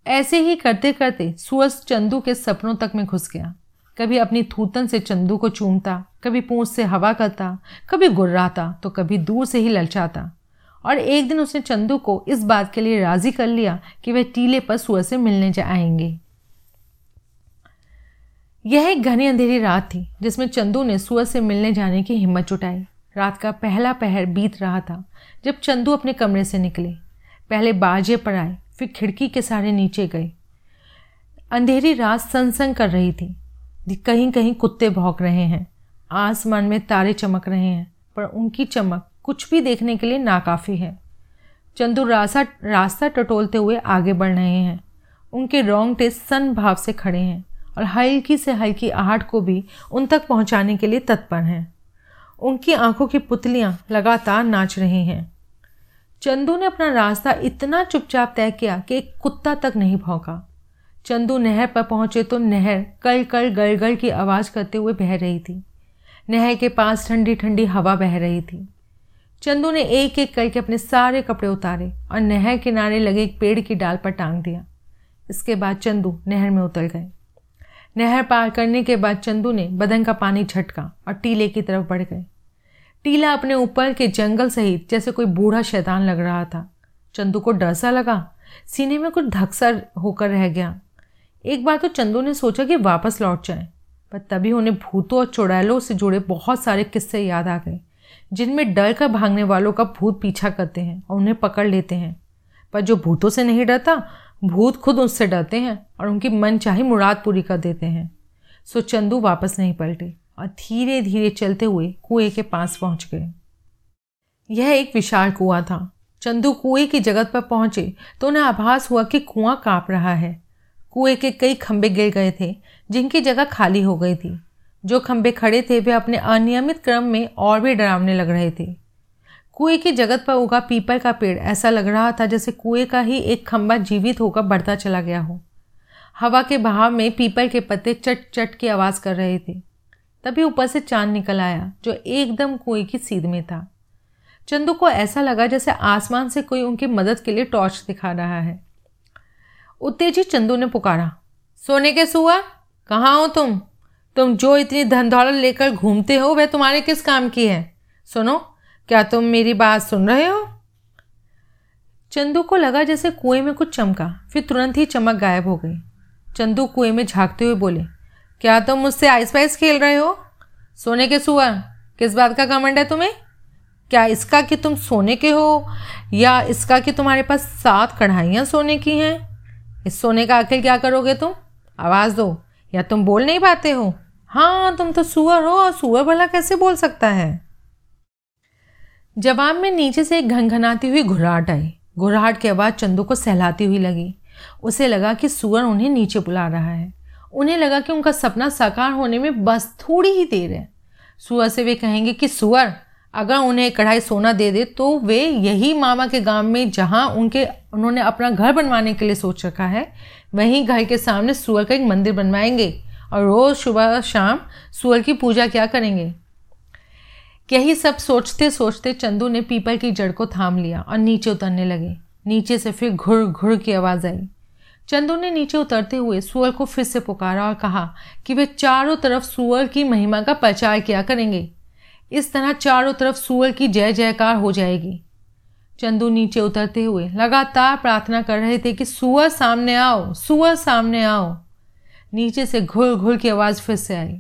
ऐसे ही करते करते सूअर चंदू के सपनों तक में घुस गया। कभी अपनी थूतन से चंदू को चूमता, कभी पूँछ से हवा करता, कभी गुर्राता तो कभी दूर से ही ललचाता। और एक दिन उसने चंदू को इस बात के लिए राज़ी कर लिया कि वह टीले पर सूअर से मिलने जाएंगे। यह एक घनी अंधेरी रात थी जिसमें चंदू ने सूअर से मिलने जाने की हिम्मत जुटाई। रात का पहला पहर बीत रहा था जब चंदू अपने कमरे से निकले। पहले बाजे पर आए, फिर खिड़की के सहारे नीचे गए। अंधेरी रात सनसनी कर रही थी। कहीं कहीं कुत्ते भौंक रहे हैं, आसमान में तारे चमक रहे हैं, पर उनकी चमक कुछ भी देखने के लिए नाकाफ़ी है। चंदू रास्ता रास्ता टटोलते हुए आगे बढ़ रहे हैं। उनके रोंगटे सन भाव से खड़े हैं और हल्की से हल्की आहट को भी उन तक पहुंचाने के लिए तत्पर हैं। उनकी आंखों की पुतलियां लगातार नाच रही हैं। चंदू ने अपना रास्ता इतना चुपचाप तय किया कि एक कुत्ता तक नहीं भौंका। चंदू नहर पर पहुंचे तो नहर कल कल गल गल की आवाज़ करते हुए बह रही थी। नहर के पास ठंडी ठंडी हवा बह रही थी। चंदू ने एक एक करके अपने सारे कपड़े उतारे और नहर किनारे लगे एक पेड़ की डाल पर टांग दिया। इसके बाद चंदू नहर में उतर गए। नहर पार करने के बाद चंदू ने बदन का पानी झटका और टीले की तरफ बढ़ गए। टीला अपने ऊपर के जंगल सहित जैसे कोई बूढ़ा शैतान लग रहा था। चंदू को डर सा लगा, सीने में कुछ धक सा होकर रह गया। एक बार तो चंदू ने सोचा कि वापस लौट जाए, पर तभी उन्हें भूतों और चुड़ैलों से जुड़े बहुत सारे किस्से याद आ गए, जिनमें डर कर भागने वालों का भूत पीछा करते हैं और उन्हें पकड़ लेते हैं। पर जो भूतों से नहीं डरता, भूत खुद उससे डरते हैं और उनकी मनचाही मुराद पूरी कर देते हैं। सो चंदू वापस नहीं पलटे और धीरे धीरे चलते हुए कुएं के पास पहुंच गए। यह एक विशाल कुआं था। चंदू कुएं की जगत पर पहुंचे तो उन्हें आभास हुआ कि कुआं काँप रहा है। कुएं के कई खंबे गिर गए थे, जिनकी जगह खाली हो गई थी। जो खंबे खड़े थे वे अपने अनियमित क्रम में और भी डरावने लग रहे थे। कुएं की जगत पर उगा पीपल का पेड़ ऐसा लग रहा था जैसे कुएं का ही एक खंभा जीवित होकर बढ़ता चला गया हो। हवा के बहाव में पीपल के पत्ते चट चट की आवाज़ कर रहे थे। तभी ऊपर से चांद निकल आया, जो एकदम कुएं की सीध में था। चंदू को ऐसा लगा जैसे आसमान से कोई उनकी मदद के लिए टॉर्च दिखा रहा है। उत्तेजित चंदू ने पुकारा, सोने के सुअर, कहाँ हो तुम? तुम जो इतनी धन दौलत लेकर घूमते हो वह तुम्हारे किस काम की है? सुनो, क्या तुम मेरी बात सुन रहे हो? चंदू को लगा जैसे कुएं में कुछ चमका, फिर तुरंत ही चमक गायब हो गई। चंदू कुएं में झांकते हुए बोले, क्या तुम मुझसे आइस पाइस खेल रहे हो? सोने के सुअर, किस बात का घमंड है तुम्हें? क्या इसका कि तुम सोने के हो, या इसका कि तुम्हारे पास सात कढ़ाइयाँ सोने की हैं? इस सोने का आखिर क्या करोगे तुम? आवाज़ दो, या तुम बोल नहीं पाते हो? हाँ, तुम तो सुअर हो, और सुअर भला कैसे बोल सकता है? जवाब में नीचे से एक घनघनाती हुई घुर्राहट आई। घुर्राहट की आवाज़ चंदू को सहलाती हुई लगी। उसे लगा कि सुअर उन्हें नीचे बुला रहा है। उन्हें लगा कि उनका सपना साकार होने में बस थोड़ी ही देर है। सुअर से वे कहेंगे कि सुअर अगर उन्हें एक कढ़ाई सोना दे दे तो वे यही मामा के गांव में जहां उनके उन्होंने अपना घर बनवाने के लिए सोच रखा है, वहीं घर के सामने सूअर का एक मंदिर बनवाएंगे और रोज़ सुबह शाम सूअर की पूजा क्या करेंगे। यही सब सोचते सोचते चंदू ने पीपल की जड़ को थाम लिया और नीचे उतरने लगे। नीचे से फिर घुर घुर की आवाज़ आई। चंदू ने नीचे उतरते हुए सूअर को फिर से पुकारा और कहा कि वे चारों तरफ सूअर की महिमा का प्रचार किया करेंगे। इस तरह चारों तरफ सूअर की जय जयकार हो जाएगी। चंदू नीचे उतरते हुए लगातार प्रार्थना कर रहे थे कि सूअर सामने आओ, सूअर सामने आओ। नीचे से घुल घुल की आवाज़ फिर से आई।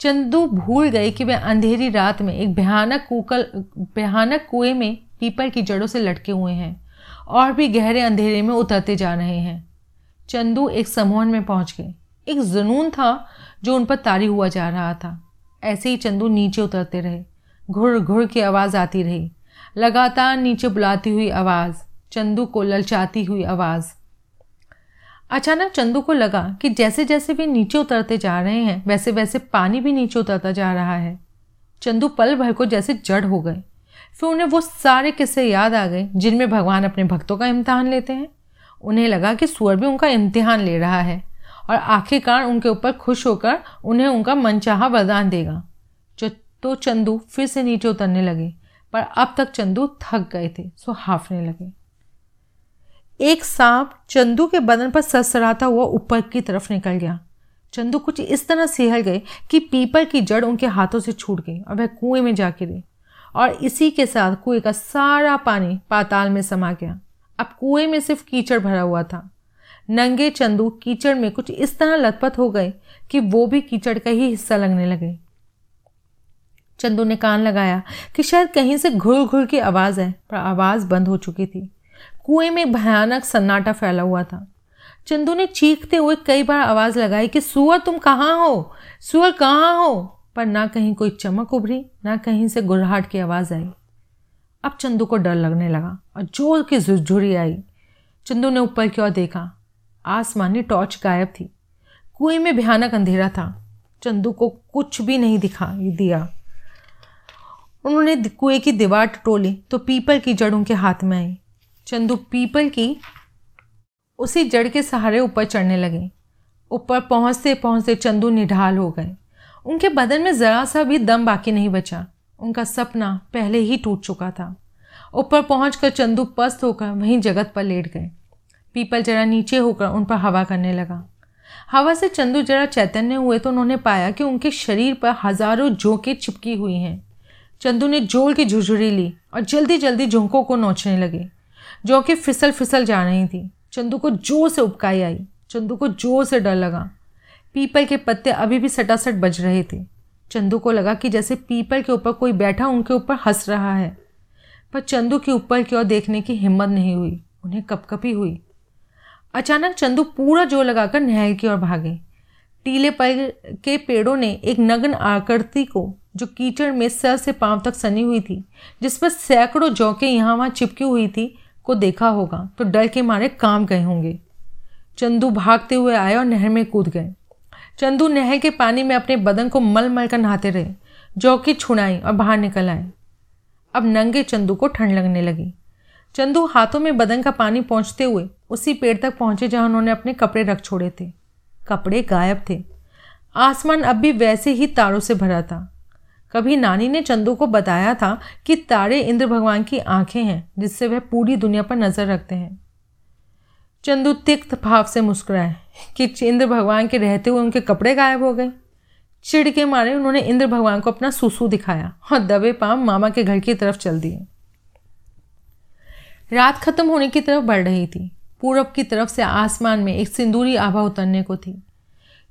चंदू भूल गए कि वे अंधेरी रात में एक भयानक कुकल भयानक कुएं में पीपल की जड़ों से लटके हुए हैं और भी गहरे अंधेरे में उतरते जा रहे हैं। चंदू एक समूहन में पहुंच गए। एक जुनून था जो उन पर तारी हुआ जा रहा था। ऐसे ही चंदू नीचे उतरते रहे। घुर घुर की आवाज़ आती रही, लगातार नीचे बुलाती हुई आवाज़, चंदू को ललचाती हुई आवाज़। अचानक चंदू को लगा कि जैसे जैसे वे नीचे उतरते जा रहे हैं वैसे वैसे पानी भी नीचे उतरता जा रहा है। चंदू पल भर को जैसे जड़ हो गए। फिर उन्हें वो सारे किस्से याद आ गए जिनमें भगवान अपने भक्तों का इम्तिहान लेते हैं। उन्हें लगा कि सूअर भी उनका इम्तिहान ले रहा है और आखिरकार उनके ऊपर खुश होकर उन्हें उनका मनचाहा वरदान देगा। तो चंदू फिर से नीचे उतरने लगे, पर अब तक चंदू थक गए थे, सो हाफने लगे। एक सांप चंदू के बदन पर सरसराता हुआ ऊपर की तरफ निकल गया। चंदू कुछ इस तरह सहल गए कि पीपल की जड़ उनके हाथों से छूट गई और वह कुएं में जा गिरे, और इसी के साथ कुएं का सारा पानी पाताल में समा गया। अब कुएं में सिर्फ कीचड़ भरा हुआ था। नंगे चंदू कीचड़ में कुछ इस तरह लथपथ हो गए कि वो भी कीचड़ का ही हिस्सा लगने लगे। चंदू ने कान लगाया कि शायद कहीं से घुल घुल की आवाज़ है, पर आवाज़ बंद हो चुकी थी। कुएं में भयानक सन्नाटा फैला हुआ था। चंदू ने चीखते हुए कई बार आवाज़ लगाई कि सुअर तुम कहाँ हो, सुअर कहाँ हो, पर ना कहीं कोई चमक उभरी, ना कहीं से गुर्राहट की आवाज़ आई। अब चंदू को डर लगने लगा और जोर की झुरझुरी आई। चंदू ने ऊपर की ओर देखा, आसमानी टॉर्च गायब थी। कुएं में भयानक अंधेरा था। चंदू को कुछ भी नहीं दिखाई दिया। उन्होंने कुएं की दीवार टटोली तो पीपल की जड़ उनके हाथ में आई। चंदू पीपल की उसी जड़ के सहारे ऊपर चढ़ने लगे। ऊपर पहुंचते पहुंचते चंदू निढाल हो गए। उनके बदन में ज़रा सा भी दम बाकी नहीं बचा। उनका सपना पहले ही टूट चुका था। ऊपर पहुंचकर चंदू पस्त होकर वहीं जगत पर लेट गए। पीपल जरा नीचे होकर उन पर हवा करने लगा। हवा से चंदू जरा चैतन्य हुए तो उन्होंने पाया कि उनके शरीर पर हज़ारों झोंके चिपकी हुई हैं। चंदू ने जोर की झुरझुरी ली और जल्दी जल्दी झोंकों को नोचने लगे। झोंके फिसल फिसल जा रही थी। चंदू को जोर से उबकाई आई। चंदू को जोर से डर लगा। पीपल के पत्ते अभी भी सटासट बज रहे थे। चंदू को लगा कि जैसे पीपल के ऊपर कोई बैठा उनके ऊपर हंस रहा है, पर चंदू के ऊपर की ओर देखने की हिम्मत नहीं हुई। उन्हें कपकपी हुई। अचानक चंदू पूरा जोर लगाकर नहर की ओर भागे। टीले पर के पेड़ों ने एक नग्न आकृति को, जो कीचड़ में सर से पांव तक सनी हुई थी, जिस पर सैकड़ों जौके यहाँ वहाँ चिपकी हुई थी, को देखा होगा तो डर के मारे कांप गए होंगे। चंदू भागते हुए आए और नहर में कूद गए। चंदू नहर के पानी में अपने बदन को मल मल कर नहाते रहे। जौके छुड़ाई और बाहर निकल आए। अब नंगे चंदू को ठंड लगने लगी। चंदू हाथों में बदन का पानी पहुँचते हुए उसी पेड़ तक पहुँचे जहाँ उन्होंने अपने कपड़े रख छोड़े थे। कपड़े गायब थे। आसमान अब भी वैसे ही तारों से भरा था। कभी नानी ने चंदू को बताया था कि तारे इंद्र भगवान की आंखें हैं, जिससे वह पूरी दुनिया पर नज़र रखते हैं। चंदू तिक्त भाव से मुस्कुराए कि इंद्र भगवान के रहते हुए उनके कपड़े गायब हो गए। चिढ़ के मारे उन्होंने इंद्र भगवान को अपना सूसू दिखाया और दबे पांव मामा के घर की तरफ चल दिए। रात खत्म होने की तरफ बढ़ रही थी। पूरब की तरफ से आसमान में एक सिंदूरी आभा उतरने को थी।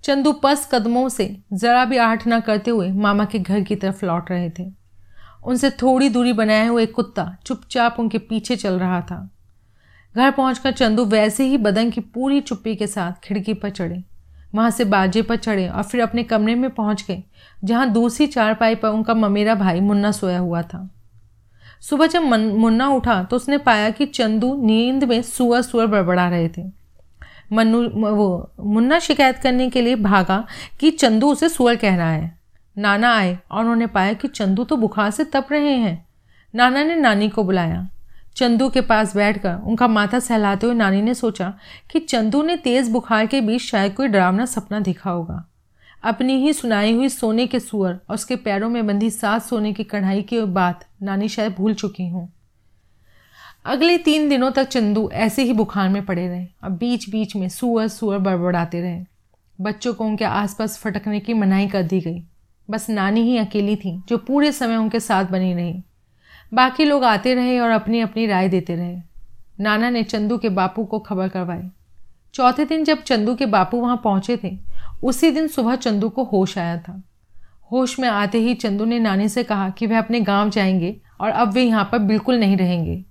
चंदू पस कदमों से ज़रा भी आहट न करते हुए मामा के घर की तरफ लौट रहे थे। उनसे थोड़ी दूरी बनाए हुए एक कुत्ता चुपचाप उनके पीछे चल रहा था। घर पहुंचकर चंदू वैसे ही बदन की पूरी चुप्पी के साथ खिड़की पर चढ़े, वहाँ से बाजे पर चढ़े और फिर अपने कमरे में पहुँच गए, जहाँ दूसरी चारपाई पर उनका ममेरा भाई मुन्ना सोया हुआ था। सुबह जब मुन्ना उठा तो उसने पाया कि चंदू नींद में सुअर सुअर बड़बड़ा रहे थे। मनु वो मुन्ना शिकायत करने के लिए भागा कि चंदू उसे सुअर कह रहा है। नाना आए और उन्होंने पाया कि चंदू तो बुखार से तप रहे हैं। नाना ने नानी को बुलाया। चंदू के पास बैठकर उनका माथा सहलाते हुए नानी ने सोचा कि चंदू ने तेज़ बुखार के बीच शायद कोई डरावना सपना देखा होगा। अपनी ही सुनाई हुई सोने के सुअर और उसके पैरों में बंधी सात सोने की कढ़ाई की बात नानी शायद भूल चुकी हों। अगले तीन दिनों तक चंदू ऐसे ही बुखार में पड़े रहे और बीच बीच में सुअर सुअर बड़बड़ाते रहे। बच्चों को उनके आसपास फटकने की मनाही कर दी गई। बस नानी ही अकेली थी जो पूरे समय उनके साथ बनी रही। बाकी लोग आते रहे और अपनी अपनी राय देते रहे। नाना ने चंदू के बापू को खबर करवाई। चौथे दिन जब चंदू के बापू वहाँ पहुँचे थे, उसी दिन सुबह चंदू को होश आया था। होश में आते ही चंदू ने नानी से कहा कि वह अपने गाँव जाएंगे और अब वे यहाँ पर बिल्कुल नहीं रहेंगे।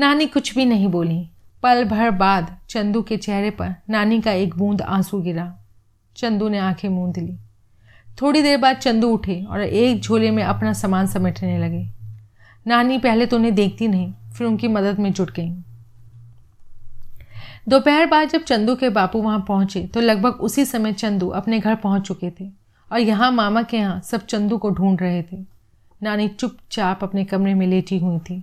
नानी कुछ भी नहीं बोली। पल भर बाद चंदू के चेहरे पर नानी का एक बूंद आंसू गिरा। चंदू ने आंखें मूंद ली। थोड़ी देर बाद चंदू उठे और एक झोले में अपना सामान समेटने लगे। नानी पहले तो उन्हें देखती नहीं, फिर उनकी मदद में जुट गई। दोपहर बाद जब चंदू के बापू वहाँ पहुँचे तो लगभग उसी समय चंदू अपने घर पहुँच चुके थे और यहाँ मामा के यहाँ सब चंदू को ढूंढ रहे थे। नानी चुपचाप अपने कमरे में लेटी हुई थी।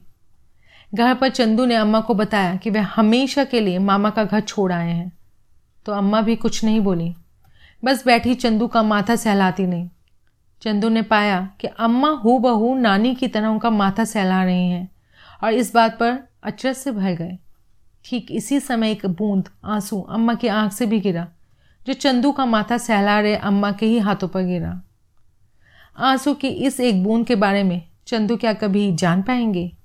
घर पर चंदू ने अम्मा को बताया कि वह हमेशा के लिए मामा का घर छोड़ आए हैं, तो अम्मा भी कुछ नहीं बोली, बस बैठी चंदू का माथा सहलाती नहीं। चंदू ने पाया कि अम्मा हूबहू नानी की तरह उनका माथा सहला रही हैं और इस बात पर अचरज से भर गए। ठीक इसी समय एक बूंद आंसू अम्मा की आंख से भी गिरा, जो चंदू का माथा सहला रहे अम्मा के ही हाथों पर गिरा। आंसू की इस एक बूंद के बारे में चंदू क्या कभी जान पाएंगे?